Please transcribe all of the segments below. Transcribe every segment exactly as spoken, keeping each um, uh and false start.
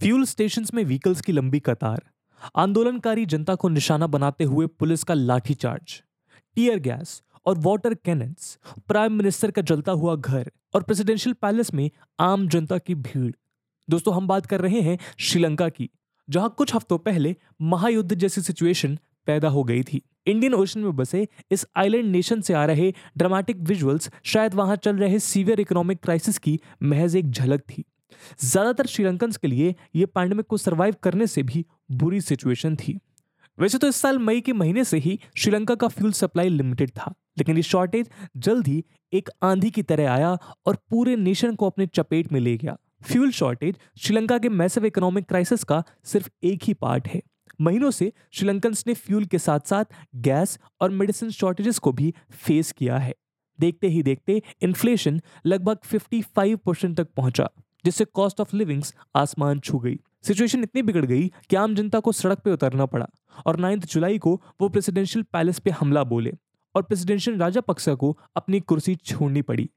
Fuel station में vehicles की लंबी कतार, आंदोलनकारी जनता को निशाना बनाते हुए पुलिस का लाठीचार्ज, टीयर गैस और वाटर कैनन्स, प्राइम मिनिस्टर का जलता हुआ घर और प्रेसिडेंशियल पैलेस में आम जनता की भीड़। दोस्तों, हम बात कर रहे हैं श्रीलंका की, जहां कुछ हफ्तों पहले महायुद्ध जैसी सिचुएशन पैदा हो गई थी। इंडियन ओशन में बसे इस आइलैंड नेशन से आ रहे ड्रामेटिक विजुअल्स शायद वहां चल रहे सीवियर इकोनॉमिक क्राइसिस की महज एक झलक थी। ज्यादातर श्रीलंकन्स के लिए यह पैंडेमिक को सर्वाइव करने से भी बुरी सिचुएशन थी। वैसे तो इस साल मई के महीने से ही श्रीलंका का फ्यूल सप्लाई लिमिटेड था, लेकिन ये शॉर्टेज जल्द ही एक आंधी की तरह आया और पूरे नेशन को अपने चपेट में ले गया। फ्यूल शॉर्टेज श्रीलंका के मैसिव इकोनॉमिक क्राइसिस का सिर्फ एक ही पार्ट है। महीनों से श्रीलंकन्स ने फ्यूल के साथ साथ गैस और मेडिसिन शॉर्टेजेस को भी फेस किया है। देखते ही देखते इन्फ्लेशन लगभग पचपन परसेंट तक पहुंचा, जिससे कॉस्ट ऑफ लिविंग्स आसमान छू गई। सिचुएशन इतनी बिगड़ गई कि आम जनता को सड़क पे उतरना पड़ा और नौ जुलाई को वो प्रेसिडेंशियल पैलेस पे हमला बोले और प्रेसिडेंशियल राजापक्सा को अपनी कुर्सी छोड़नी पड़ी।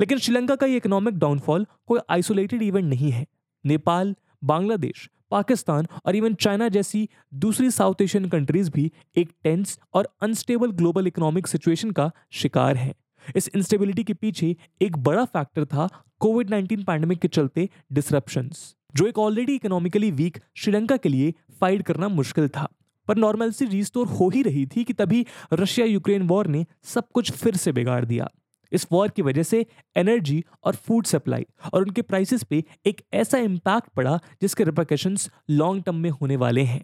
लेकिन श्रीलंका का ये इकोनॉमिक डाउनफॉल कोई आइसोलेटेड इवेंट नहीं है। नेपाल, बांग्लादेश, पाकिस्तान और इवन चाइना जैसी दूसरी साउथ एशियन कंट्रीज भी एक टेंस और अनस्टेबल ग्लोबल इकोनॉमिक सिचुएशन का शिकार हैं। इस इंस्टेबिलिटी के पीछे एक बड़ा फैक्टर था कोविड नाइनटीन पैंडेमिक के चलते डिसरप्शंस, जो एक ऑलरेडी इकोनॉमिकली वीक श्रीलंका के लिए फाइट करना मुश्किल था। पर नॉर्मलसी रिस्टोर हो ही रही थी कि तभी रशिया यूक्रेन वॉर ने सब कुछ फिर से बिगाड़ दिया। इस वॉर की वजह से एनर्जी और फूड सप्लाई और उनके प्राइसेस पे एक ऐसा इम्पैक्ट पड़ा जिसके रिपरकशंस लॉन्ग टर्म में होने वाले हैं।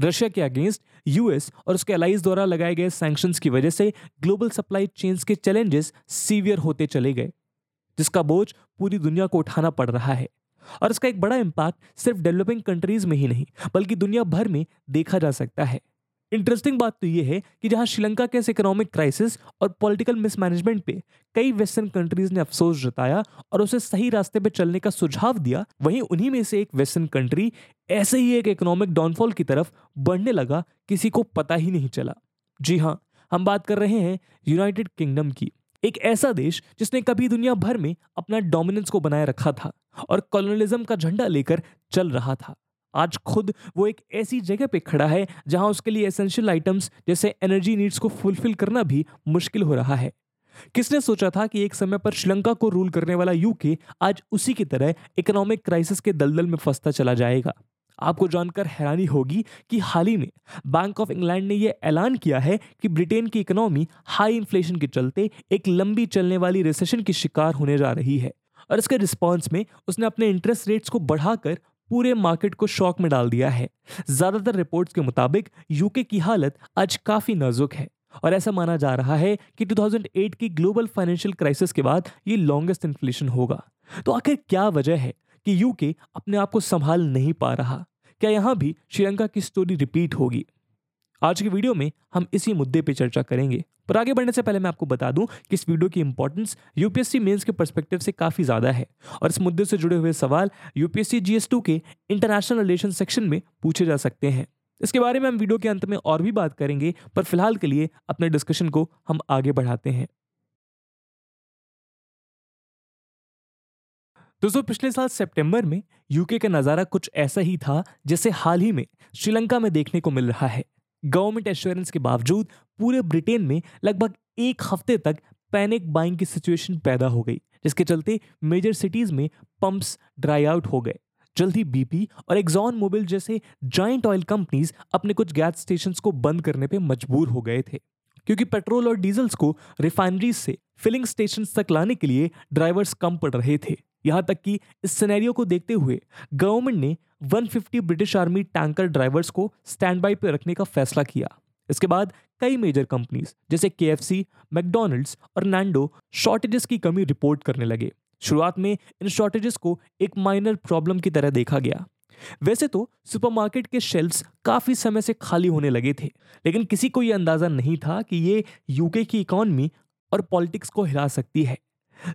रशिया के अगेंस्ट यूएस और उसके अलाइज द्वारा लगाए गए सैंक्शंस की वजह से ग्लोबल सप्लाई चेन्स के चैलेंजेस सीवियर होते चले गए, जिसका बोझ पूरी दुनिया को उठाना पड़ रहा है। और इसका एक बड़ा इम्पैक्ट सिर्फ डेवलपिंग कंट्रीज में ही नहीं बल्कि दुनिया भर में देखा जा सकता है। इंटरेस्टिंग बात तो यह है कि जहां श्रीलंका के इस इकोनॉमिक क्राइसिस और पॉलिटिकल मिसमैनेजमेंट पे कई वेस्टर्न कंट्रीज ने अफसोस जताया और उसे सही रास्ते पे चलने का सुझाव दिया, वहीं उन्हीं में से एक वेस्टर्न कंट्री ऐसे ही एक इकोनॉमिक डाउनफॉल की तरफ बढ़ने लगा, किसी को पता ही नहीं चला। जी हाँ, हम बात कर रहे हैं यूनाइटेड किंगडम की, एक ऐसा देश जिसने कभी दुनिया भर में अपना डोमिनेंस को बनाए रखा था और कॉलोनिज्म का झंडा लेकर चल रहा था। आज खुद वो एक ऐसी जगह पे खड़ा है जहां उसके लिए एसेंशियल आइटम्स जैसे एनर्जी नीड्स को फुलफिल करना भी मुश्किल हो रहा है। किसने सोचा था कि एक समय पर श्रीलंका को रूल करने वाला यूके आज उसी की तरह इकोनॉमिक क्राइसिस के दलदल में फंसता चला जाएगा। आपको जानकर हैरानी होगी कि हाल ही में बैंक ऑफ इंग्लैंड ने यह ऐलान किया है कि ब्रिटेन की इकोनॉमी हाई इन्फ्लेशन के चलते एक लंबी चलने वाली रिसेशन की शिकार होने जा रही है, और इसके रिस्पॉन्स में उसने अपने इंटरेस्ट रेट्स को बढ़ाकर पूरे मार्केट को शॉक में डाल दिया है। ज्यादातर रिपोर्ट्स के मुताबिक यूके की हालत आज काफी नाजुक है और ऐसा माना जा रहा है कि दो हज़ार आठ की ग्लोबल फाइनेंशियल क्राइसिस के बाद ये लॉन्गेस्ट इन्फ्लेशन होगा। तो आखिर क्या वजह है कि यूके अपने आप को संभाल नहीं पा रहा? क्या यहाँ भी श्रीलंका की स्टोरी रिपीट होगी? आज की वीडियो में हम इसी मुद्दे पर चर्चा करेंगे। पर आगे बढ़ने से पहले मैं आपको बता दूं कि इस वीडियो की इंपॉर्टेंस यूपीएससी मेंस के पर्सपेक्टिव से काफ़ी ज़्यादा है और इस मुद्दे से जुड़े हुए सवाल यूपीएससी जी एस टू के इंटरनेशनल रिलेशन सेक्शन में पूछे जा सकते हैं। इसके बारे में हम वीडियो के अंत में और भी बात करेंगे, पर फिलहाल के लिए अपने डिस्कशन को हम आगे बढ़ाते हैं। दोस्तों, पिछले साल सितंबर में यूके का नज़ारा कुछ ऐसा ही था जैसे हाल ही में श्रीलंका में देखने को मिल रहा है। गवर्नमेंट एश्योरेंस के बावजूद पूरे ब्रिटेन में लगभग एक हफ्ते तक पैनिक बाइंग की सिचुएशन पैदा हो गई, जिसके चलते मेजर सिटीज़ में पंप्स ड्राई आउट हो गए। जल्द ही बीपी और एक्सॉन मोबिल जैसे जायंट ऑयल कंपनीज अपने कुछ गैस स्टेशंस को बंद करने पे मजबूर हो गए थे, क्योंकि पेट्रोल और डीजल्स को रिफाइनरीज से फिलिंग स्टेशंस तक लाने के लिए ड्राइवर्स कम पड़ रहे थे। यहाँ तक कि इस सिनेरियो को देखते हुए गवर्नमेंट ने एक सौ पचास ब्रिटिश आर्मी टैंकर ड्राइवर्स को स्टैंड बाई पर रखने का फैसला किया। इसके बाद कई मेजर कंपनीज जैसे के एफ सी, मैकडॉनल्ड्स और नैंडो शॉर्टेजेस की कमी रिपोर्ट करने लगे। शुरुआत में इन शॉर्टेजेस को एक माइनर प्रॉब्लम की तरह देखा गया। वैसे तो सुपरमार्केट के शेल्फ्स काफ़ी समय से खाली होने लगे थे, लेकिन किसी को ये अंदाज़ा नहीं था कि ये यूके की इकॉनमी और पॉलिटिक्स को हिला सकती है।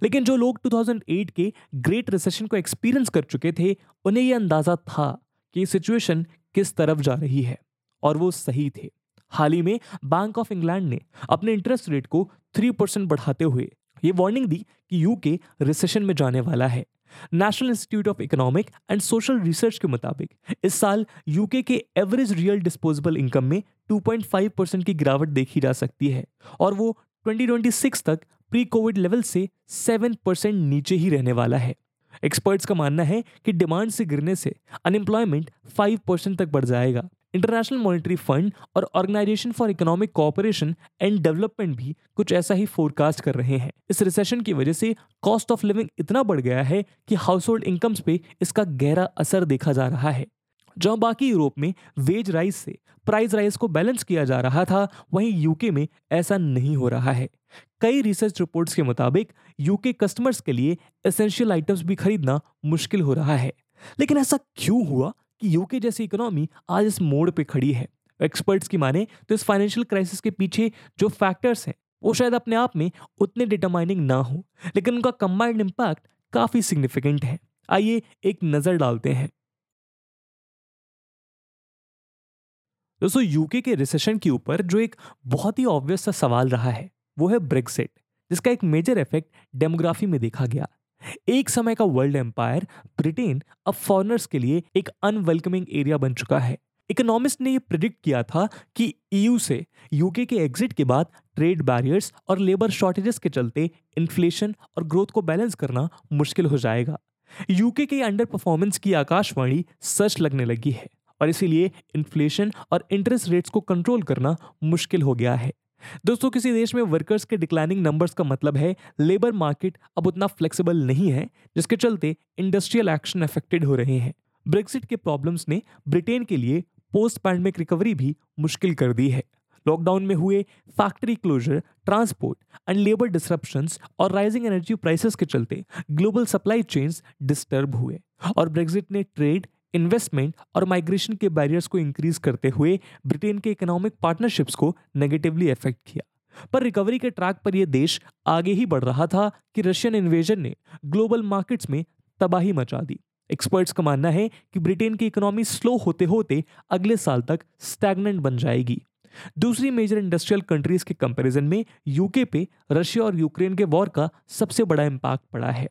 लेकिन जो लोग दो हज़ार आठ के ग्रेट रिसेशन को एक्सपीरियंस कर चुके थे, उन्हें यह अंदाज़ा था कि सिचुएशन किस तरफ जा रही है, और वो सही थे। हाल ही में बैंक ऑफ इंग्लैंड ने अपने इंटरेस्ट रेट को तीन परसेंट बढ़ाते हुए ये वार्निंग दी कि यूके रिसेशन में जाने वाला है, national institute of economic and social research के मुताबिक इस साल यूके के एवरेज रियल डिस्पोजेबल इनकम में टू पॉइंट फाइव परसेंट की गिरावट देखी जा सकती है और वो ट्वेंटी ट्वेंटी सिक्स तक प्री कोविड लेवल से सेवन परसेंट नीचे ही रहने वाला है। एक्सपर्ट्स का मानना है कि डिमांड से गिरने से अनएम्प्लॉयमेंट फाइव परसेंट तक बढ़ जाएगा। इंटरनेशनल मॉनेटरी फंड और organisation for economic cooperation and development भी कुछ ऐसा ही फोरकास्ट कर रहे हैं। इस रिसेशन की वजह से कॉस्ट ऑफ लिविंग इतना बढ़ गया है कि हाउस होल्ड इनकम्स पे इसका गहरा असर देखा जा रहा है। जहां बाकी यूरोप में वेज राइज से प्राइस राइज को बैलेंस किया जा रहा था, वहीं यूके में ऐसा नहीं हो रहा है। कई रिसर्च रिपोर्ट्स के मुताबिक यूके कस्टमर्स के लिए एसेंशियल आइटम्स भी खरीदना मुश्किल हो रहा है। लेकिन ऐसा क्यों हुआ कि यूके जैसी इकोनॉमी आज इस मोड़ पे खड़ी है? एक्सपर्ट्स की माने तो इस फाइनेंशियल क्राइसिस के पीछे जो फैक्टर्स हैं वो शायद अपने आप में उतने डिटरमाइनिंग ना हो, लेकिन उनका कंबाइंड इम्पैक्ट काफी सिग्निफिकेंट है। आइए एक नजर डालते हैं। दोस्तों, यूके के रिसेशन के ऊपर जो एक बहुत ही ऑब्वियस सा सवाल रहा है वो है ब्रेक्सिट, जिसका एक मेजर इफेक्ट डेमोग्राफी में देखा गया। एक समय का वर्ल्ड एम्पायर ब्रिटेन अब फॉरेनर्स के लिए एक अनवेलकमिंग एरिया बन चुका है। इकोनॉमिस्ट ने ये प्रेडिक्ट किया था कि ईयू से यूके के एग्जिट के बाद ट्रेड बैरियर्स और लेबर शॉर्टेजेस के चलते इन्फ्लेशन और ग्रोथ को बैलेंस करना मुश्किल हो जाएगा। यूके के अंडर परफॉर्मेंस की आकाशवाणी सच लगने लगी है और इसीलिए इन्फ्लेशन और इंटरेस्ट रेट्स को कंट्रोल करना मुश्किल हो गया है। दोस्तों, किसी देश में वर्कर्स के डिक्लाइनिंग नंबर्स का मतलब है लेबर मार्केट अब उतना फ्लेक्सिबल नहीं है, जिसके चलते इंडस्ट्रियल एक्शन अफेक्टेड हो रहे हैं। ब्रेक्सिट के प्रॉब्लम्स ने ब्रिटेन के लिए पोस्ट पैंडेमिक रिकवरी भी मुश्किल कर दी है। लॉकडाउन में हुए factory closure, transport and labour disruptions और राइजिंग एनर्जी प्राइसेस के चलते ग्लोबल सप्लाई चेन्स डिस्टर्ब हुए और ब्रेक्सिट ने ट्रेड, इन्वेस्टमेंट और माइग्रेशन के बैरियर्स को इंक्रीज करते हुए ब्रिटेन के इकोनॉमिक पार्टनरशिप्स को नेगेटिवली अफेक्ट किया। पर रिकवरी के ट्रैक पर यह देश आगे ही बढ़ रहा था कि रशियन इन्वेजन ने ग्लोबल मार्केट्स में तबाही मचा दी। एक्सपर्ट्स का मानना है कि ब्रिटेन की इकोनॉमी स्लो होते होते अगले साल तक स्टैग्नेंट बन जाएगी। दूसरी मेजर इंडस्ट्रियल कंट्रीज के कंपेरिजन में यूके पे रशिया और यूक्रेन के वॉर का सबसे बड़ा इम्पैक्ट पड़ा है।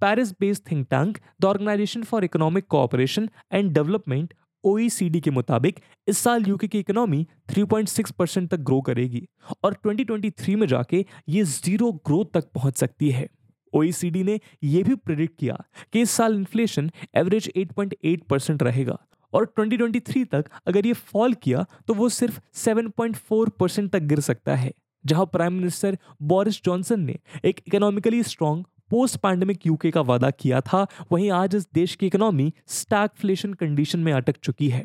Paris based think tank the organisation for economic cooperation and development O E C D के मुताबिक इस साल यूके की economy three point six percent तक ग्रो करेगी और ट्वेंटी ट्वेंटी थ्री में जाके ये जीरो ग्रोथ तक पहुंच सकती है। ओ ई सी डी ने यह भी प्रेडिक्ट किया कि इस साल inflation average eight point eight percent रहेगा और ट्वेंटी ट्वेंटी थ्री तक अगर ये फॉल किया तो वो सिर्फ सेवन पॉइंट फोर परसेंट तक गिर सकता है। जहां प्राइम मिनिस्टर बोरिस जॉनसन ने एक economically strong post pandemic UK का वादा किया था, वहीं आज इस देश की इकोनॉमी स्टैगफ्लेशन कंडीशन में अटक चुकी है।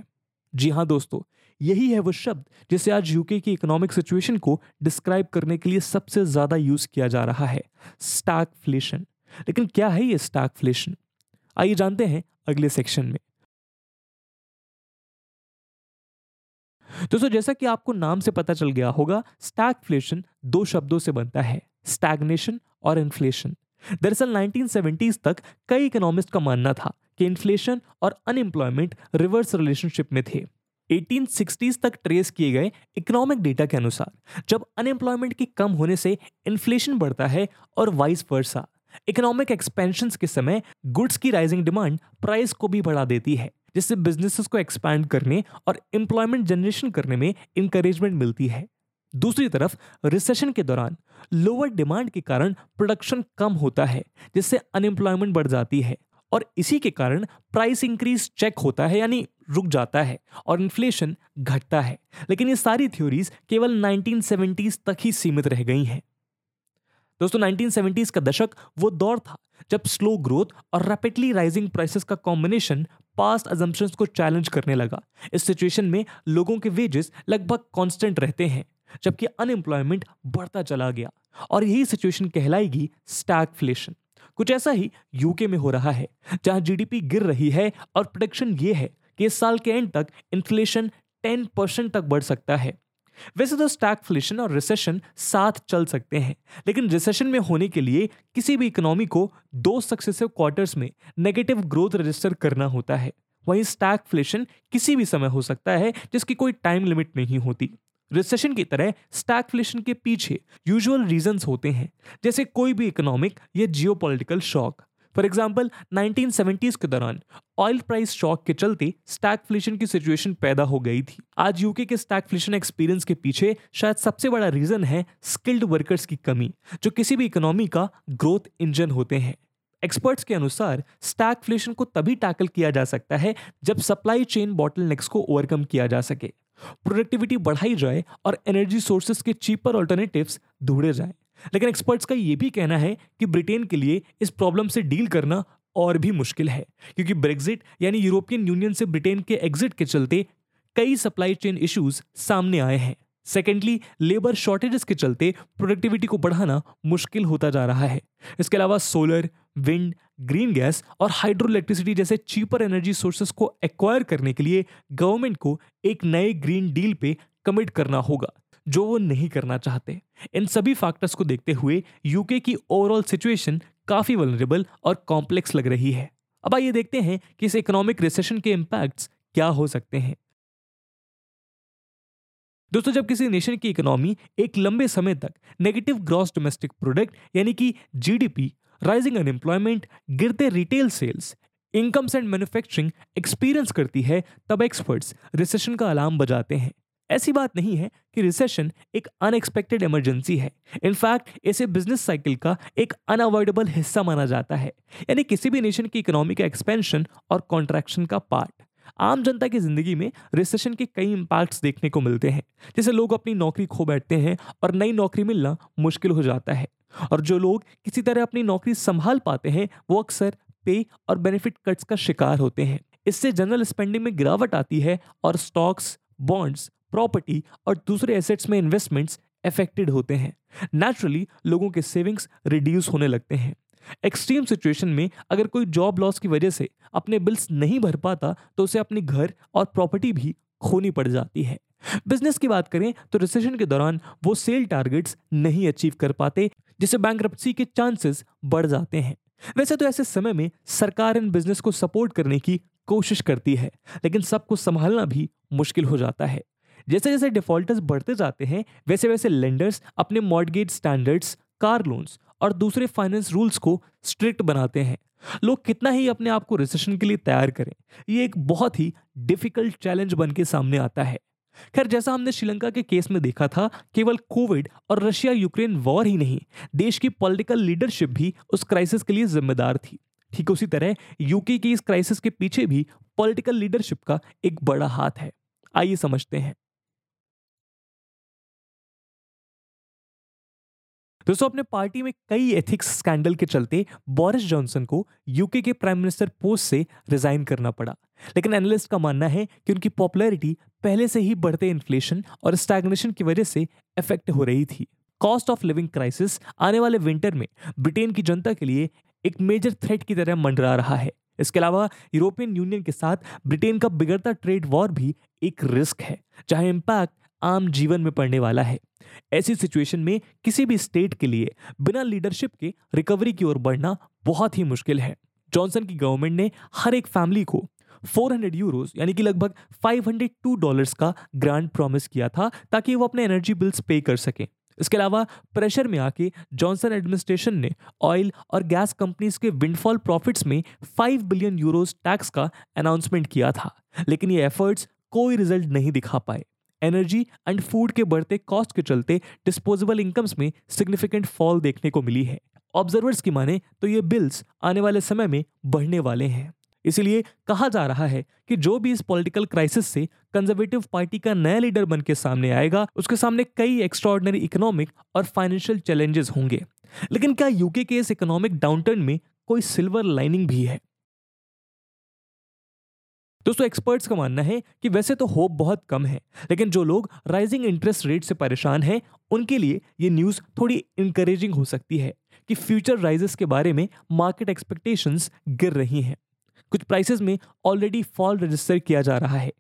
जी हाँ दोस्तों, यही है वो शब्द जिसे आज यूके की इकोनॉमिक सिचुएशन को डिस्क्राइब करने के लिए सबसे ज्यादा यूज किया जा रहा है, स्टैगफ्लेशन। लेकिन क्या है ये स्टैगफ्लेशन? आइए जानते हैं अगले सेक्शन में। दोस्तों, जैसा कि आपको नाम से पता चल गया होगा, स्टैगफ्लेशन दो शब्दों से बनता है, स्टैग्नेशन और इन्फ्लेशन। दरअसल नाइनटीन सेवेंटीज़ तक कई इकोनॉमिस्ट का मानना था कि इन्फ्लेशन और अनएम्प्लॉयमेंट रिवर्स रिलेशनशिप में थे। एटीन सिक्सटीज़ तक ट्रेस किए गए इकोनॉमिक डेटा के अनुसार जब अनएम्प्लॉयमेंट के कम होने से इन्फ्लेशन बढ़ता है और वाइस वर्सा, इकोनॉमिक एक्सपेंशंस के समय गुड्स की राइजिंग डिमांड प्राइस को भी बढ़ा देती है, जिससे बिजनेसेस को एक्सपैंड करने और एम्प्लॉयमेंट जनरेशन करने में इंकरेजमेंट मिलती है। दूसरी तरफ रिसेशन के दौरान लोअर डिमांड के कारण प्रोडक्शन कम होता है, जिससे अनएम्प्लॉयमेंट बढ़ जाती है और इसी के कारण प्राइस इंक्रीज चेक होता है, यानी रुक जाता है और इन्फ्लेशन घटता है। लेकिन ये सारी थ्योरीज केवल नाइनटीन सेवेंटीज़ तक ही सीमित रह गई हैं। दोस्तों, नाइनटीन सेवेंटीज़ का दशक वो दौर था जब स्लो ग्रोथ और रैपिडली राइजिंग प्राइसेस का कॉम्बिनेशन पास्ट अजम्पशंस को चैलेंज करने लगा। इस सिचुएशन में लोगों के वेजेस लगभग कॉन्स्टेंट रहते हैं, जबकि अनएम्प्लॉयमेंट बढ़ता चला गया और यही सिचुएशन कहलाएगी स्टैगफ्लेशन। कुछ ऐसा ही यूके में हो रहा है, जहां जीडीपी गिर रही है और प्रेडिक्शन ये है कि इस साल के एंड तक इन्फ्लेशन टेन परसेंट तक बढ़ सकता है। वैसे तो स्टैगफ्लेशन और रिसेशन साथ चल सकते हैं, लेकिन रिसेशन में होने के लिए किसी भी इकोनॉमी को दो सक्सेसिव क्वार्टर्स में नेगेटिव ग्रोथ रजिस्टर करना होता है। वहीं स्टैगफ्लेशन किसी भी समय हो सकता है, जिसकी कोई टाइम लिमिट नहीं होती। रिसेशन की तरह स्टैगफ्लेशन के पीछे यूजुअल रीजंस होते हैं, जैसे कोई भी इकोनॉमिक या geopolitical shock, for example nineteen seventies के दौरान ऑयल प्राइस शॉक के चलते स्टैगफ्लेशन की सिचुएशन पैदा हो गई थी। आज यूके के स्टैगफ्लेशन एक्सपीरियंस के पीछे शायद सबसे बड़ा रीजन है स्किल्ड वर्कर्स की कमी, जो किसी भी इकोनॉमी का ग्रोथ इंजन होते हैं। एक्सपर्ट्स के अनुसार स्टैगफ्लेशन को तभी टैकल किया जा सकता है जब सप्लाई चेन बॉटलनेक्स को ओवरकम किया जा सके, प्रोडक्टिविटी बढ़ाई जाए और एनर्जी सोर्सेस के चीपर अल्टरनेटिव्स ढूंढे जाए। लेकिन एक्सपर्ट्स का ये भी कहना है कि ब्रिटेन के लिए इस प्रॉब्लम से डील करना और भी मुश्किल है, क्योंकि ब्रेग्जिट यानी यूरोपियन यूनियन से ब्रिटेन के एग्जिट के चलते कई सप्लाई चेन इश्यूज सामने आए हैं। सेकेंडली, लेबर शॉर्टेजेस के चलते प्रोडक्टिविटी को बढ़ाना मुश्किल होता जा रहा है। इसके अलावा सोलर, विंड, ग्रीन गैस और हाइड्रो इलेक्ट्रिसिटी जैसे चीपर एनर्जी सोर्सेस को एक्वायर करने के लिए गवर्नमेंट को एक नए ग्रीन डील पे कमिट करना होगा, जो वो नहीं करना चाहते। इन सभी फैक्टर्स को देखते हुए यूके की ओवरऑल सिचुएशन काफ़ी वल्नरेबल और कॉम्प्लेक्स लग रही है। अब आइए देखते हैं कि इस इकोनॉमिक रिसेशन के इम्पैक्ट्स क्या हो सकते हैं। दोस्तों, जब किसी नेशन की इकोनॉमी एक लंबे समय तक नेगेटिव ग्रॉस डोमेस्टिक प्रोडक्ट यानी कि जीडीपी, राइजिंग अनएम्प्लॉयमेंट, गिरते retail sales, incomes and manufacturing experience करती है, तब एक्सपर्ट्स रिसेशन का अलार्म बजाते हैं। ऐसी बात नहीं है कि रिसेशन एक अनएक्सपेक्टेड इमरजेंसी है। इनफैक्ट इसे बिजनेस साइकिल का एक अनअवॉइडेबल हिस्सा माना जाता है, यानी किसी भी नेशन की इकोनॉमी का एक्सपेंशन और कॉन्ट्रैक्शन का पार्ट। आम जनता की जिंदगी में रिसेशन के कई इम्पैक्ट्स देखने को मिलते हैं, जैसे लोग अपनी नौकरी खो बैठते हैं और नई नौकरी मिलना मुश्किल हो जाता है, और जो लोग किसी तरह अपनी नौकरी संभाल पाते हैं वो अक्सर पे और बेनिफिट कट्स का शिकार होते हैं। इससे जनरल स्पेंडिंग में गिरावट आती है और स्टॉक्स, बॉन्ड्स, प्रॉपर्टी और दूसरे एसेट्स में इन्वेस्टमेंट्स अफेक्टेड होते हैं। नेचुरली लोगों के सेविंग्स रिड्यूस होने लगते हैं। एक्सट्रीम सिचुएशन में अगर कोई जॉब लॉस की वजह से अपने बिल्स नहीं भर पाता तो उसे अपने घर और प्रॉपर्टी भी खोनी पड़ जाती है। बिजनेस की बात करें तो रिसेशन के दौरान वो सेल टारगेट्स नहीं अचीव कर पाते, जिससे बैंकरप्सी के चांसेस बढ़ जाते हैं। वैसे तो ऐसे समय में सरकार इन बिजनेस को सपोर्ट करने की कोशिश करती है, लेकिन सबको संभालना भी मुश्किल हो जाता है। जैसे जैसे डिफॉल्टर्स बढ़ते जाते हैं, वैसे वैसे लेंडर्स अपने मॉर्गेज स्टैंडर्ड्स, कार लोन्स और दूसरे फाइनेंस रूल्स को स्ट्रिक्ट बनाते हैं। लोग कितना ही अपने आप को रिसेशन के लिए तैयार करें, ये एक बहुत ही डिफिकल्ट चैलेंज बन के सामने आता है। खैर, जैसा हमने श्रीलंका के केस में देखा था, केवल कोविड और रशिया यूक्रेन वॉर ही नहीं, देश की पॉलिटिकल लीडरशिप भी उस क्राइसिस के लिए जिम्मेदार थी। ठीक उसी तरह यूके की इस क्राइसिस के पीछे भी पॉलिटिकल लीडरशिप का एक बड़ा हाथ है। आइए समझते हैं। दोस्तों, अपने पार्टी में कई एथिक्स स्कैंडल के चलते बोरिस जॉनसन को यूके के प्राइम मिनिस्टर पोस्ट से रिजाइन करना पड़ा, लेकिन एनालिस्ट का मानना है कि उनकी पॉपुलैरिटी पहले से ही बढ़ते इन्फ्लेशन और स्टैग्नेशन की वजह से अफेक्ट हो रही थी। कॉस्ट ऑफ लिविंग क्राइसिस आने वाले विंटर में ब्रिटेन की जनता के लिए एक मेजर थ्रेट की तरह मंडरा रहा है। इसके अलावा यूरोपियन यूनियन के साथ ब्रिटेन का बिगड़ता ट्रेड वॉर भी एक रिस्क है, जहां इम्पैक्ट आम जीवन में पड़ने वाला है। ऐसी सिचुएशन में किसी भी स्टेट के लिए बिना लीडरशिप के रिकवरी की ओर बढ़ना बहुत ही मुश्किल है। जॉनसन की गवर्नमेंट ने हर एक फैमिली को चार सौ यूरोस यानी कि लगभग पाँच सौ दो डॉलर्स का ग्रांट प्रॉमिस किया था, ताकि वो अपने एनर्जी बिल्स पे कर सकें। इसके अलावा प्रेशर में आके जॉनसन एडमिनिस्ट्रेशन ने ऑयल और गैस कंपनीज के विंडफॉल प्रॉफिट्स में पाँच बिलियन यूरोस टैक्स का अनाउंसमेंट किया था, लेकिन ये एफर्ट्स कोई रिजल्ट नहीं दिखा पाए। एनर्जी एंड फूड के बढ़ते कॉस्ट के चलते डिस्पोजेबल इनकम्स में सिग्निफिकेंट फॉल देखने को मिली है। ऑब्जर्वर्स की माने तो ये बिल्स आने वाले समय में बढ़ने वाले हैं। इसलिए कहा जा रहा है कि जो भी इस पॉलिटिकल क्राइसिस से कंजर्वेटिव पार्टी का नया लीडर बन के सामने आएगा, उसके सामने कई एक्स्ट्राऑर्डिनरी इकोनॉमिक और फाइनेंशियल चैलेंजेस होंगे। लेकिन क्या यूके के इस इकोनॉमिक डाउनटर्न में कोई सिल्वर लाइनिंग भी है? दोस्तों, एक्सपर्ट्स का मानना है कि वैसे तो होप बहुत कम है, लेकिन जो लोग राइजिंग इंटरेस्ट रेट से परेशान हैं उनके लिए ये न्यूज़ थोड़ी इंकरेजिंग हो सकती है कि फ्यूचर राइजेस के बारे में मार्केट एक्सपेक्टेशंस गिर रही हैं। कुछ प्राइसेस में ऑलरेडी फॉल रजिस्टर किया जा रहा है।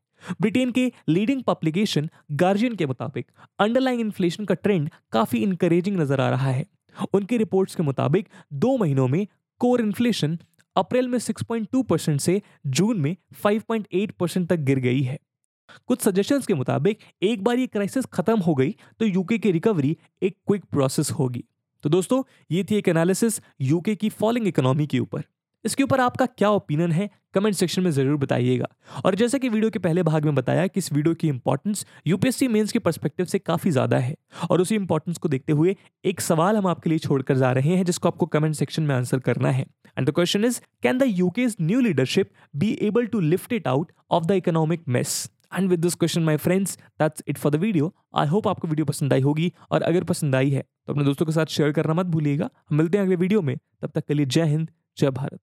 ब्रिटेन के लीडिंग पब्लिकेशन गार्जियन के मुताबिक अंडरलाइंग इन्फ्लेशन का ट्रेंड काफ़ी इंकरेजिंग नज़र आ रहा है। उनकी रिपोर्ट्स के मुताबिक दो महीनों में कोर इन्फ्लेशन अप्रैल में छह पॉइंट दो परसेंट से जून में पाँच पॉइंट आठ परसेंट तक गिर गई है। कुछ सजेशंस के मुताबिक एक बार ये क्राइसिस खत्म हो गई तो यूके की रिकवरी एक क्विक प्रोसेस होगी। तो दोस्तों, ये थी एक एनालिसिस यूके की फॉलिंग इकोनॉमी के ऊपर। इसके ऊपर आपका क्या ओपिनियन है कमेंट सेक्शन में ज़रूर बताइएगा। और जैसा कि वीडियो के पहले भाग में बताया कि इस वीडियो की इंपॉर्टेंस यूपीएससी मेंस के पर्सपेक्टिव से काफ़ी ज़्यादा है, और उसी इंपॉर्टेंस को देखते हुए एक सवाल हम आपके लिए छोड़कर जा रहे हैं जिसको आपको कमेंट सेक्शन में आंसर करना है। And the question is, can the UK's new leadership be able to lift it out of the economic mess? And with this question my friends, that's it for the video. I hope आपको video पसंद आई होगी, और अगर पसंद आई है तो अपने दोस्तों के साथ शेयर करना मत भूलिएगा। हम मिलते हैं अगले वीडियो में, तब तक के लिए जय हिंद, जय भारत।